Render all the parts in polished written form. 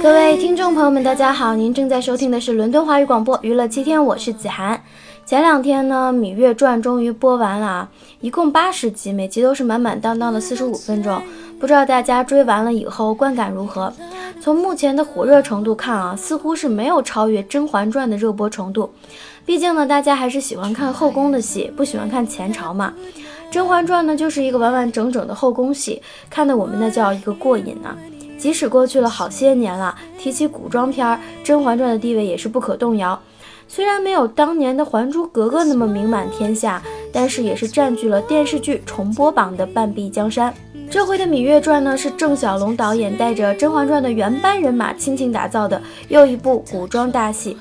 各位听众朋友们，大家好，您正在收听的是伦敦华语广播娱乐7天，我是子涵。前两天呢，《芈月传》终于播完了，一共80集，每集都是满满当当的45分钟。不知道大家追完了以后观感如何？从目前的火热程度看啊，似乎是没有超越《甄嬛传》的热播程度。毕竟呢，大家还是喜欢看后宫的戏，不喜欢看前朝嘛。《甄嬛传》呢，就是一个完完整整的后宫戏，看得我们那叫一个过瘾啊！即使过去了好些年了，提起古装片，《甄嬛传》的地位也是不可动摇。虽然没有当年的《还珠格格》那么名满天下，但是也是占据了电视剧重播榜的半壁江山。这回的《芈月传》呢，是郑晓龙导演带着《甄嬛传》的原班人马倾情打造的又一部古装大戏。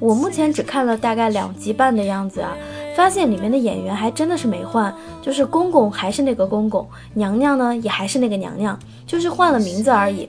我目前只看了大概2集半的样子啊。发现里面的演员还真的是没换，就是公公还是那个公公，娘娘呢也还是那个娘娘，就是换了名字而已。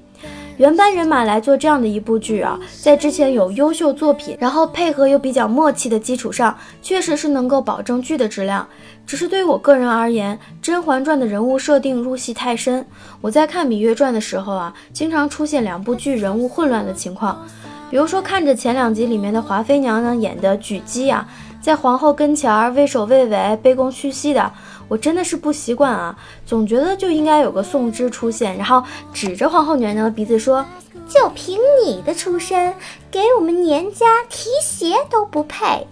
原班人马来做这样的一部剧啊，在之前有优秀作品，然后配合又比较默契的基础上，确实是能够保证剧的质量。只是对于我个人而言，《甄嬛传》的人物设定入戏太深，我在看《芈月传》的时候啊，经常出现2部剧人物混乱的情况。比如说看着前2集里面的华妃娘娘演的举姬啊，在皇后跟前儿畏首畏尾、卑躬屈膝的，我真的是不习惯啊，总觉得就应该有个宋芝出现，然后指着皇后娘娘的鼻子说：“就凭你的出身，给我们年家提鞋都不配。”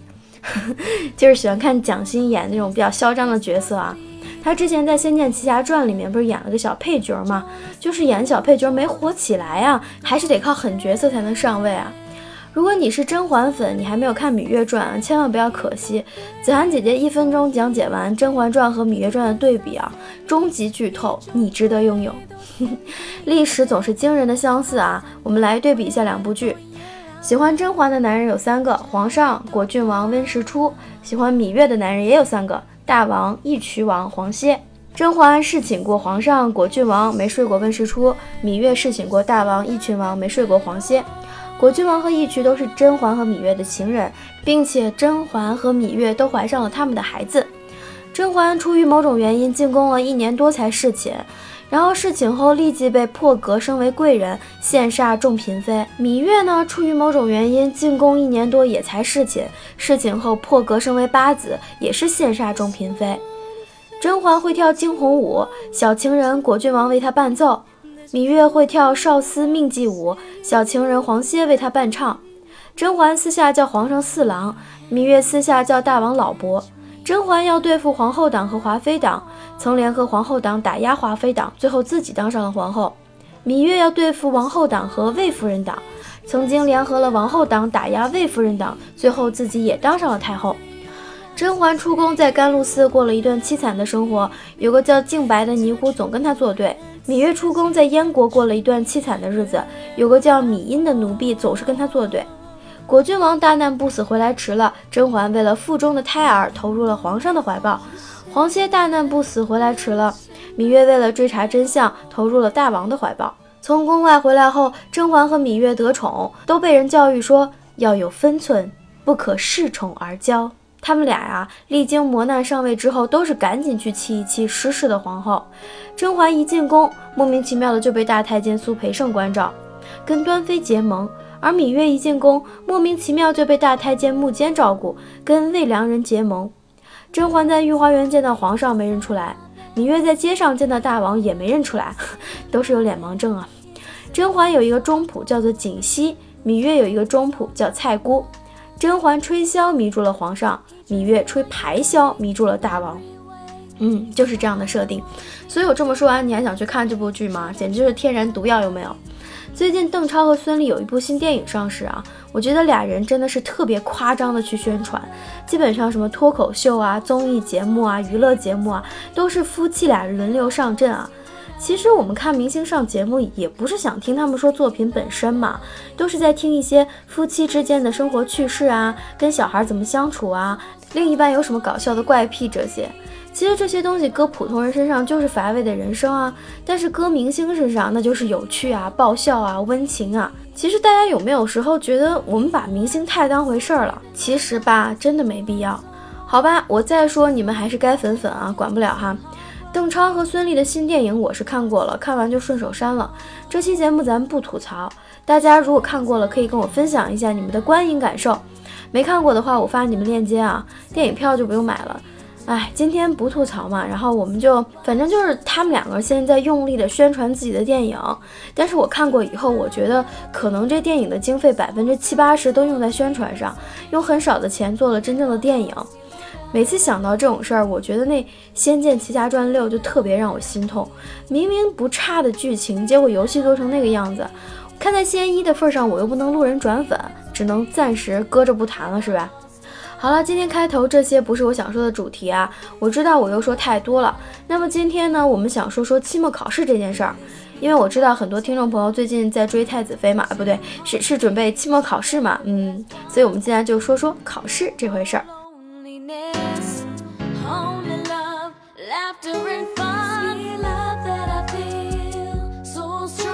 就是喜欢看蒋欣演那种比较嚣张的角色啊。她之前在《仙剑奇侠传》里面不是演了个小配角嘛，就是演小配角没火起来啊，还是得靠狠角色才能上位啊。如果你是甄嬛粉，你还没有看《芈月传》，千万不要可惜。子涵姐姐1分钟讲解完《甄嬛传》和《芈月传》的对比啊，终极剧透，你值得拥有。历史总是惊人的相似啊，我们来对比一下2部剧。喜欢甄嬛的男人有3个，皇上、果郡王、温实初；喜欢芈月的男人也有3个，大王、义渠王、黄歇。甄嬛侍寝过皇上、果郡王，没睡过温实初；芈月侍寝过大王、义渠王，没睡过黄歇。果郡王和义渠都是甄嬛和芈月的情人，并且甄嬛和芈月都怀上了他们的孩子。甄嬛出于某种原因进宫了1年多才侍寝，然后侍寝后立即被破格升为贵人，羡煞众嫔妃。芈月呢，出于某种原因进宫1年多也才侍寝，侍寝后破格升为8子，也是羡煞众嫔妃。甄嬛会跳惊鸿舞，小情人果郡王为她伴奏。芈月会跳少司命祭舞，小情人黄歇为她伴唱。甄嬛私下叫皇上四郎，芈月私下叫大王老伯。甄嬛要对付皇后党和华妃党，曾联合皇后党打压华妃党，最后自己当上了皇后。芈月要对付王后党和魏夫人党，曾经联合了王后党打压魏夫人党，最后自己也当上了太后。甄嬛出宫，在甘露寺过了一段凄惨的生活，有个叫净白的尼姑总跟她作对。芈月出宫，在燕国过了一段凄惨的日子，有个叫芈阴的奴婢总是跟她作对。果郡王大难不死回来迟了，甄嬛为了腹中的胎儿投入了皇上的怀抱。黄歇大难不死回来迟了，芈月为了追查真相投入了大王的怀抱。从宫外回来后，甄嬛和芈月得宠，都被人教育说要有分寸，不可恃宠而骄。他们俩啊，历经磨难上位之后，都是赶紧去气一气失势的皇后。甄嬛一进宫，莫名其妙的就被大太监苏培盛关照，跟端妃结盟；而芈月一进宫，莫名其妙就被大太监穆坚照顾，跟魏良人结盟。甄嬛在御花园见到皇上没认出来，芈月在街上见到大王也没认出来，都是有脸盲症啊。甄嬛有一个中仆叫做槿汐，芈月有一个中仆叫蔡姑。甄嬛吹箫迷住了皇上，芈月吹排箫迷住了大王。就是这样的设定。所以我这么说完，你还想去看这部剧吗？简直就是天然毒药，有没有？最近邓超和孙俪有一部新电影上市啊，我觉得俩人真的是特别夸张的去宣传，基本上什么脱口秀啊、综艺节目啊、娱乐节目啊，都是夫妻俩轮流上阵啊。其实我们看明星上节目也不是想听他们说作品本身嘛，都是在听一些夫妻之间的生活趣事啊，跟小孩怎么相处啊，另一半有什么搞笑的怪癖这些。其实这些东西搁普通人身上就是乏味的人生啊，但是搁明星身上那就是有趣啊、爆笑啊、温情啊。其实大家有没有时候觉得我们把明星太当回事儿了？其实吧，真的没必要。好吧，我再说你们还是该粉粉啊，管不了哈。邓超和孙俪的新电影我是看过了，看完就顺手删了。这期节目咱们不吐槽，大家如果看过了可以跟我分享一下你们的观影感受，没看过的话我发你们链接啊，电影票就不用买了。哎，今天不吐槽嘛，然后我们就反正就是他们两个现在用力的宣传自己的电影，但是我看过以后，我觉得可能这电影的经费70-80%都用在宣传上，用很少的钱做了真正的电影。每次想到这种事儿，我觉得那《仙剑奇侠传6》就特别让我心痛，明明不差的剧情，结果游戏做成那个样子。看在仙一的份上，我又不能路人转粉，只能暂时搁着不谈了，是吧？好了，今天开头这些不是我想说的主题啊，我知道我又说太多了。那么今天呢，我们想说说期末考试这件事儿，因为我知道很多听众朋友最近在追太子妃嘛，不对，是准备期末考试嘛，所以我们今天就说说考试这回事儿。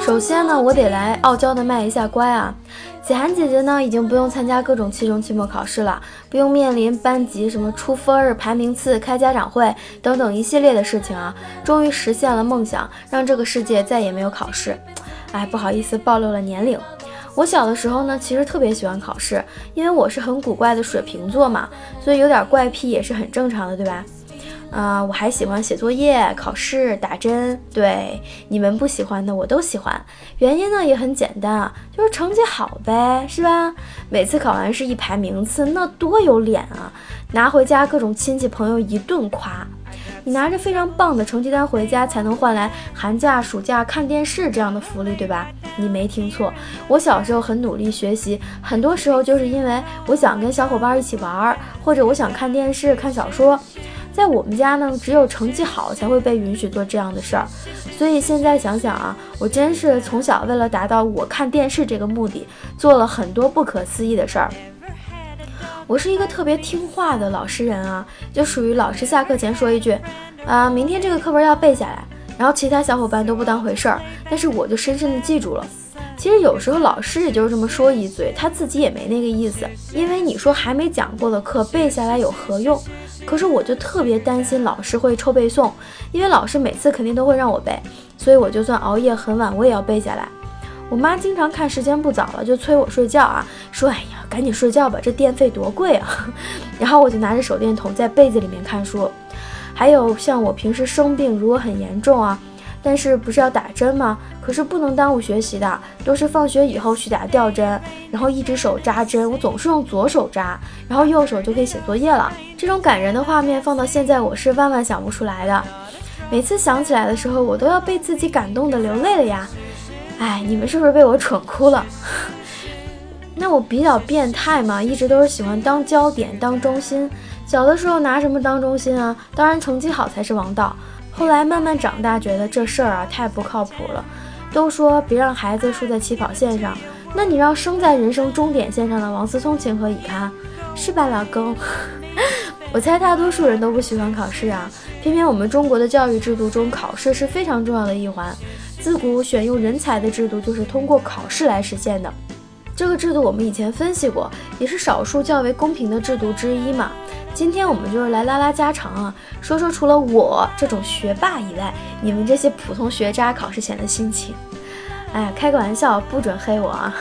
首先呢，我得来傲娇的卖一下乖啊，子涵姐姐呢已经不用参加各种期中期末考试了，不用面临班级什么出分、排名次、开家长会等等一系列的事情啊，终于实现了梦想，让这个世界再也没有考试。哎，不好意思暴露了年龄。我小的时候呢，其实特别喜欢考试，因为我是很古怪的水瓶座嘛，所以有点怪癖也是很正常的，对吧？我还喜欢写作业、考试、打针，对，你们不喜欢的我都喜欢。原因呢也很简单啊，就是成绩好呗，是吧？每次考完试一排名次，那多有脸啊，拿回家各种亲戚朋友一顿夸。你拿着非常棒的成绩单回家，才能换来寒假、暑假看电视这样的福利，对吧？你没听错，我小时候很努力学习，很多时候就是因为我想跟小伙伴一起玩，或者我想看电视、看小说。在我们家呢，只有成绩好才会被允许做这样的事儿，所以现在想想啊，我真是从小为了达到我看电视这个目的，做了很多不可思议的事儿。我是一个特别听话的老实人啊，就属于老师下课前说一句，明天这个课文要背下来，然后其他小伙伴都不当回事儿，但是我就深深的记住了。其实有时候老师也就是这么说一嘴，他自己也没那个意思，因为你说还没讲过的课背下来有何用？可是我就特别担心老师会抽背诵，因为老师每次肯定都会让我背，所以我就算熬夜很晚我也要背下来。我妈经常看时间不早了就催我睡觉啊，说哎呀赶紧睡觉吧，这电费多贵啊。然后我就拿着手电筒在被子里面看书。还有像我平时生病如果很严重啊，但是不是要打针吗？可是不能耽误学习的，都是放学以后去打吊针，然后一只手扎针，我总是用左手扎，然后右手就可以写作业了。这种感人的画面放到现在我是万万想不出来的，每次想起来的时候我都要被自己感动的流泪了呀。哎，你们是不是被我蠢哭了？那我比较变态嘛，一直都是喜欢当焦点当中心，小的时候拿什么当中心啊？当然成绩好才是王道。后来慢慢长大，觉得这事儿啊太不靠谱了。都说别让孩子输在起跑线上，那你让生在人生终点线上的王思聪情何以堪？是吧，老公？我猜大多数人都不喜欢考试啊，偏偏我们中国的教育制度中，考试是非常重要的一环。自古选用人才的制度就是通过考试来实现的。这个制度我们以前分析过，也是少数较为公平的制度之一嘛。今天我们就是来拉拉家常啊，说说除了我这种学霸以外，你们这些普通学渣考试前的心情。哎，开个玩笑，不准黑我啊。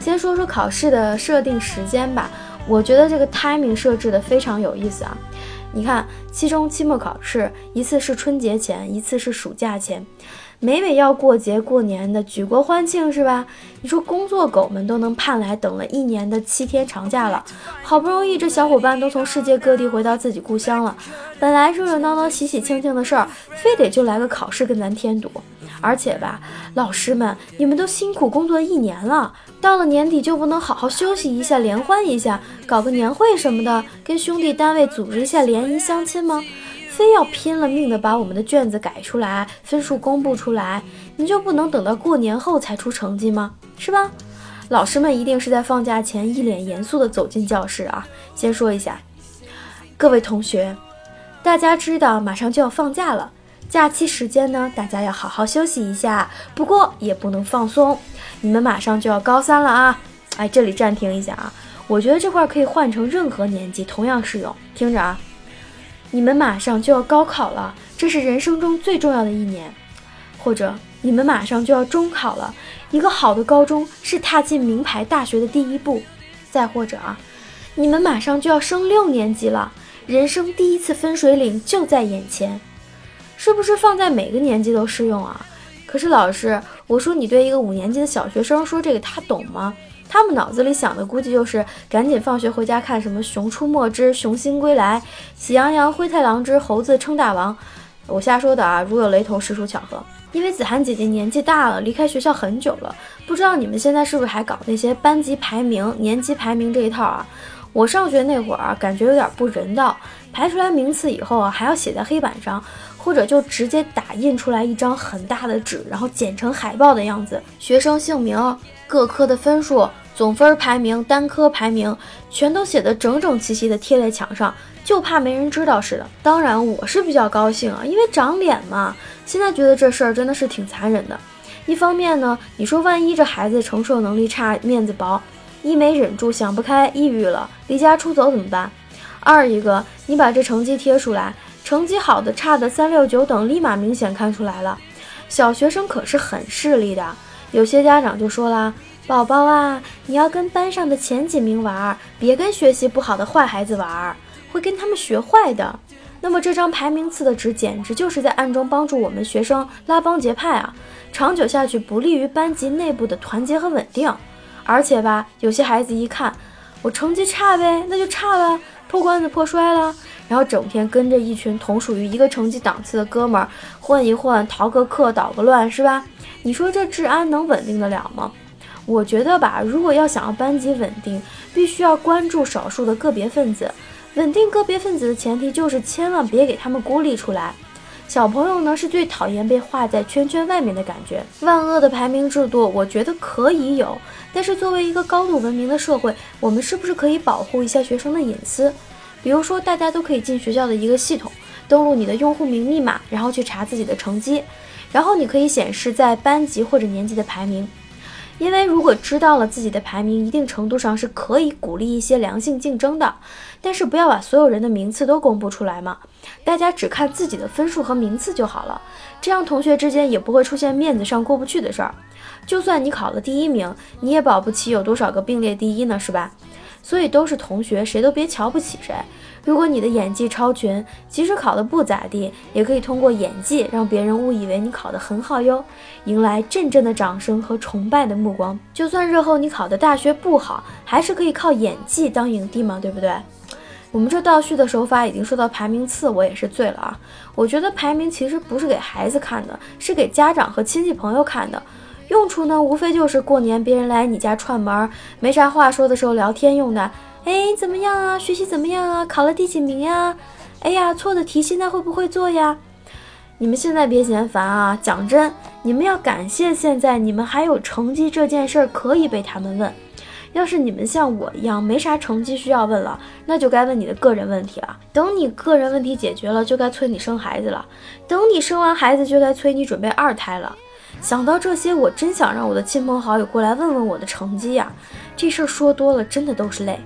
先说说考试的设定时间吧，我觉得这个 timing 设置的非常有意思啊。你看，期中期末考试一次是春节前，一次是暑假前，每每要过节过年的举国欢庆，是吧？你说工作狗们都能盼来等了一年的7天长假了，好不容易这小伙伴都从世界各地回到自己故乡了，本来热热闹闹喜喜庆庆的事儿，非得就来个考试跟咱添堵。而且吧，老师们你们都辛苦工作一年了，到了年底就不能好好休息一下，联欢一下，搞个年会什么的，跟兄弟单位组织一下联谊相亲吗？非要拼了命的把我们的卷子改出来，分数公布出来，你就不能等到过年后才出成绩吗？是吧？老师们一定是在放假前一脸严肃的走进教室啊。先说一下，各位同学，大家知道马上就要放假了，假期时间呢，大家要好好休息一下，不过也不能放松，你们马上就要高三了啊。哎，这里暂停一下啊，我觉得这块可以换成任何年级，同样适用。听着啊，你们马上就要高考了，这是人生中最重要的一年。或者你们马上就要中考了，一个好的高中是踏进名牌大学的第一步。再或者你们马上就要升6年级了，人生第一次分水岭就在眼前。是不是放在每个年级都适用啊？可是老师，我说你对一个5年级的小学生说这个，他懂吗？他们脑子里想的估计就是赶紧放学回家看什么《熊出没之熊心归来》《喜羊羊灰太狼之猴子称大王》。我瞎说的啊，如有雷同实属巧合。因为子涵姐姐年纪大了，离开学校很久了，不知道你们现在是不是还搞那些班级排名、年级排名这一套啊？我上学那会儿感觉有点不人道，排出来名次以后还要写在黑板上，或者就直接打印出来一张很大的纸，然后剪成海报的样子，学生姓名、各科的分数、总分排名、单科排名全都写得整整齐齐的贴在墙上，就怕没人知道似的。当然我是比较高兴啊，因为长脸嘛。现在觉得这事儿真的是挺残忍的。一方面呢，你说万一这孩子承受能力差，面子薄，一没忍住想不开抑郁了，离家出走怎么办？二一个，你把这成绩贴出来，成绩好的差的369等立马明显看出来了。小学生可是很势利的，有些家长就说啦，宝宝啊，你要跟班上的前几名玩，别跟学习不好的坏孩子玩，会跟他们学坏的。那么这张排名次的纸简直就是在暗中帮助我们学生拉帮结派啊，长久下去不利于班级内部的团结和稳定。而且吧，有些孩子一看我成绩差呗，那就差了，破罐子破摔了，然后整天跟着一群同属于一个成绩档次的哥们儿混一混，逃个课捣个乱，是吧？你说这治安能稳定得了吗？我觉得吧，如果要想要班级稳定，必须要关注少数的个别分子。稳定个别分子的前提就是千万别给他们孤立出来。小朋友呢，是最讨厌被画在圈圈外面的感觉。万恶的排名制度，我觉得可以有，但是作为一个高度文明的社会，我们是不是可以保护一下学生的隐私？比如说，大家都可以进学校的一个系统，登录你的用户名、密码，然后去查自己的成绩，然后你可以显示在班级或者年级的排名。因为如果知道了自己的排名，一定程度上是可以鼓励一些良性竞争的，但是不要把所有人的名次都公布出来嘛，大家只看自己的分数和名次就好了，这样同学之间也不会出现面子上过不去的事儿。就算你考了第1名，你也保不齐有多少个并列第1呢，是吧？所以都是同学，谁都别瞧不起谁。如果你的演技超群，即使考得不咋地，也可以通过演技让别人误以为你考得很好哟，迎来阵阵的掌声和崇拜的目光。就算日后你考的大学不好，还是可以靠演技当影帝嘛，对不对？我们这倒叙的手法已经说到排名次，我也是醉了啊。我觉得排名其实不是给孩子看的，是给家长和亲戚朋友看的。用处呢，无非就是过年别人来你家串门，没啥话说的时候聊天用的。哎，怎么样啊？学习怎么样啊？考了第几名呀？哎呀，错的题现在会不会做呀？你们现在别嫌烦啊！讲真，你们要感谢现在你们还有成绩这件事儿可以被他们问。要是你们像我一样没啥成绩需要问了，那就该问你的个人问题了。等你个人问题解决了，就该催你生孩子了。等你生完孩子，就该催你准备2胎了。想到这些，我真想让我的亲朋好友过来问问我的成绩呀！这事儿说多了，真的都是泪。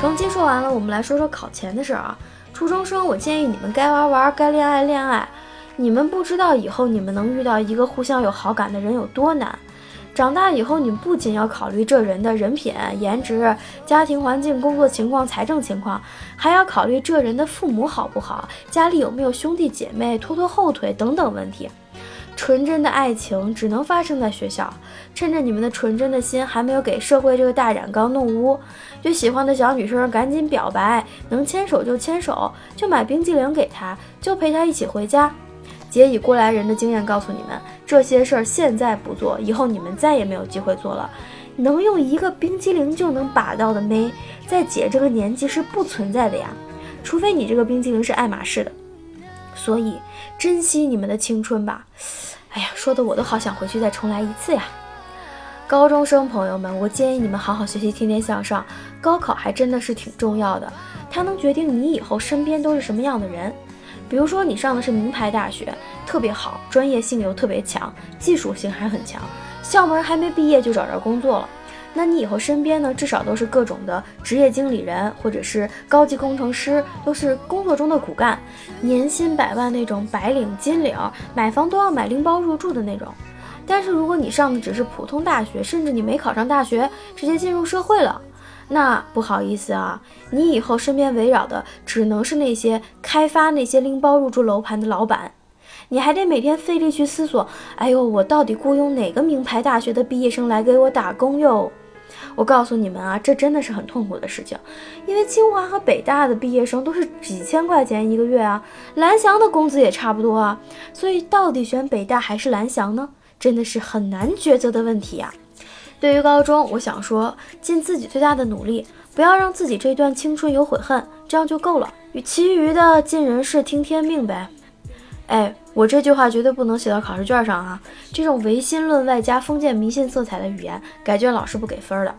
成绩说完了，我们来说说考前的事啊。初中生，我建议你们该玩玩，该恋爱恋爱。你们不知道以后你们能遇到一个互相有好感的人有多难。长大以后，你们不仅要考虑这人的人品、颜值、家庭环境、工作情况、财政情况，还要考虑这人的父母好不好，家里有没有兄弟姐妹、拖后腿等等问题。纯真的爱情只能发生在学校，趁着你们的纯真的心还没有给社会这个大染缸弄污，对喜欢的小女生赶紧表白，能牵手就牵手，就买冰激凌给她，就陪她一起回家。姐以过来人的经验告诉你们，这些事儿现在不做，以后你们再也没有机会做了。能用一个冰激凌就能把到的妹，在姐这个年纪是不存在的呀，除非你这个冰激凌是爱马仕的。所以珍惜你们的青春吧。哎呀，说的我都好想回去再重来一次呀。高中生朋友们，我建议你们好好学习，天天向上。高考还真的是挺重要的，它能决定你以后身边都是什么样的人。比如说你上的是名牌大学，特别好，专业性又特别强，技术性还很强，校门还没毕业就找着工作了，那你以后身边呢，至少都是各种的职业经理人，或者是高级工程师，都是工作中的骨干，年薪百万那种白领金领，买房都要买拎包入住的那种。但是如果你上的只是普通大学，甚至你没考上大学，直接进入社会了，那不好意思啊，你以后身边围绕的只能是那些开发那些拎包入住楼盘的老板。你还得每天费力去思索，哎呦，我到底雇佣哪个名牌大学的毕业生来给我打工哟？我告诉你们啊，这真的是很痛苦的事情，因为清华和北大的毕业生都是几千块钱一个月啊，蓝翔的工资也差不多啊，所以到底选北大还是蓝翔呢？真的是很难抉择的问题啊。对于高中，我想说，尽自己最大的努力，不要让自己这段青春有悔恨，这样就够了。其余的尽人事听天命呗。哎，我这句话绝对不能写到考试卷上啊！这种唯心论外加封建迷信色彩的语言，改卷老师不给分的。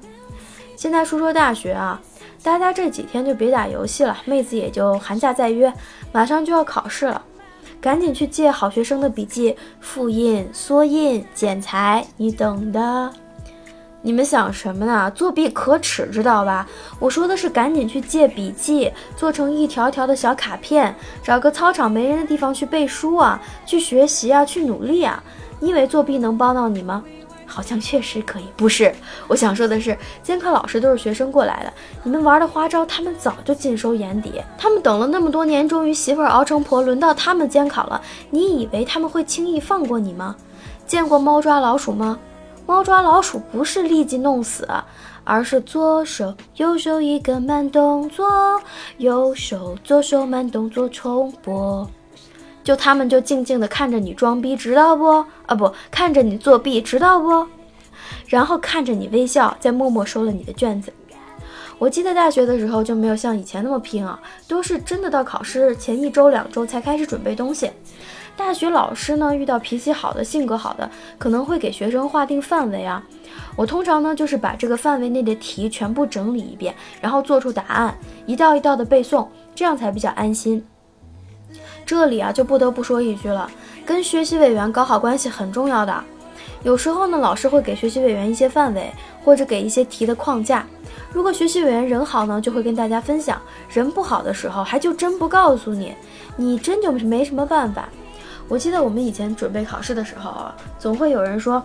现在说说大学啊，大家这几天就别打游戏了，妹子也就寒假再约，马上就要考试了，赶紧去借好学生的笔记复印、缩印、剪裁，你懂的。你们想什么呢？作弊可耻，知道吧？我说的是赶紧去借笔记，做成一条条的小卡片，找个操场没人的地方去背书啊，去学习啊，去努力啊。你以为作弊能帮到你吗？好像确实可以。不是，我想说的是，监考老师都是学生过来的，你们玩的花招他们早就尽收眼底，他们等了那么多年，终于媳妇儿熬成婆，轮到他们监考了，你以为他们会轻易放过你吗？见过猫抓老鼠吗？猫抓老鼠不是立即弄死，而是左手右手一个慢动作，右手左手慢动作重播。就他们就静静的看着你装逼，知道不？看着你作弊，知道不？然后看着你微笑，再默默收了你的卷子。我记得大学的时候就没有像以前那么拼啊，都是真的到考试前1周2周才开始准备东西。大学老师呢，遇到脾气好的、性格好的，可能会给学生划定范围啊。我通常呢，就是把这个范围内的题全部整理一遍，然后做出答案，一道一道的背诵，这样才比较安心。这里啊，就不得不说一句了，跟学习委员搞好关系很重要的。有时候呢，老师会给学习委员一些范围，或者给一些题的框架。如果学习委员人好呢，就会跟大家分享；人不好的时候，还就真不告诉你，你真就没什么办法。我记得我们以前准备考试的时候啊，总会有人说，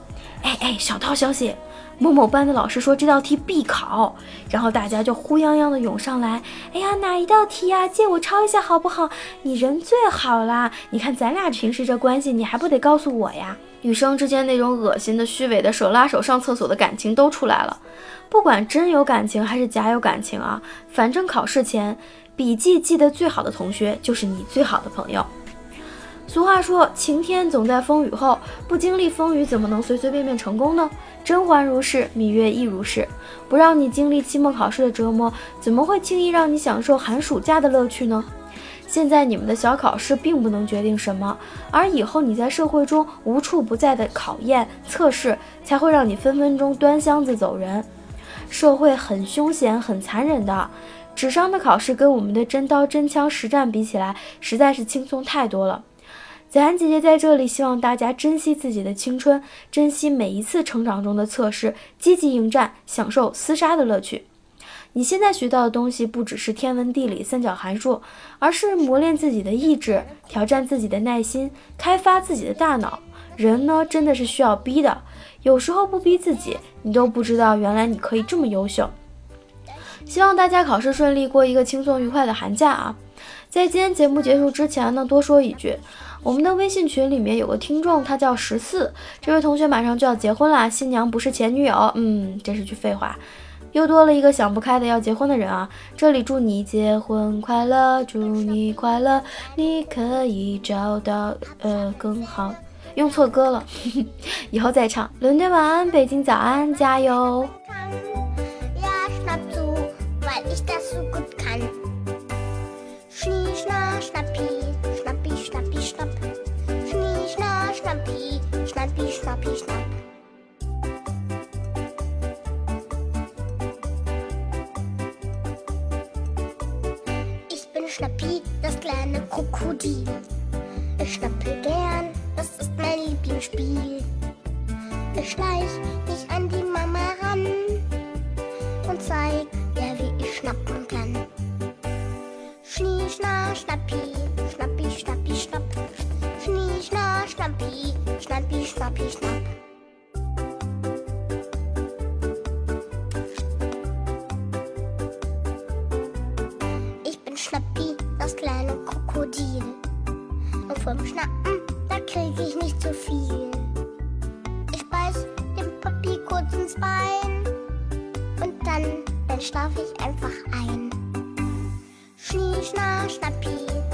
小道消息，某某班的老师说这道题必考，然后大家就呼泱泱的涌上来，哎呀，哪一道题呀？借我抄一下好不好？你人最好啦，你看咱俩平时这关系，你还不得告诉我呀？女生之间那种恶心的、虚伪的、手拉手上厕所的感情都出来了。不管真有感情还是假有感情啊，反正考试前笔记记得最好的同学，就是你最好的朋友。俗话说，晴天总在风雨后，不经历风雨怎么能随随便便成功呢？甄嬛如是，芈月亦如是。不让你经历期末考试的折磨，怎么会轻易让你享受寒暑假的乐趣呢？现在你们的小考试并不能决定什么，而以后你在社会中无处不在的考验测试，才会让你分分钟端箱子走人。社会很凶险，很残忍的，纸上的考试跟我们的真刀真枪实战比起来，实在是轻松太多了。子涵姐姐在这里希望大家珍惜自己的青春，珍惜每一次成长中的测试，积极迎战，享受厮杀的乐趣。你现在学到的东西不只是天文地理、三角函数，而是磨练自己的意志，挑战自己的耐心，开发自己的大脑。人呢，真的是需要逼的，有时候不逼自己，你都不知道原来你可以这么优秀。希望大家考试顺利，过一个轻松愉快的寒假啊！在今天节目结束之前呢，多说一句，我们的微信群里面有个听众，他叫14，这位同学马上就要结婚啦，新娘不是前女友，真是句废话，又多了一个想不开的要结婚的人啊！这里祝你结婚快乐，祝你快乐，你可以找到更好，用错歌了以后再唱。伦敦晚安，北京早安，加油！Schnappi, Schnappi, Schnappi, Schnapp. Ich bin Schnappi, das kleine Krokodil. Ich schnappe gern, das ist mein Lieblingsspiel. Ich schleich mich an die Mama ran. Schnappi, Schnapp. Ich bin Schnappi, das kleine Krokodil. Und vom Schnappen, da krieg ich nicht so viel. Ich beiß dem Papi kurz ins Bein und dann schlaf ich einfach ein. Schnie, schna, Schnappi.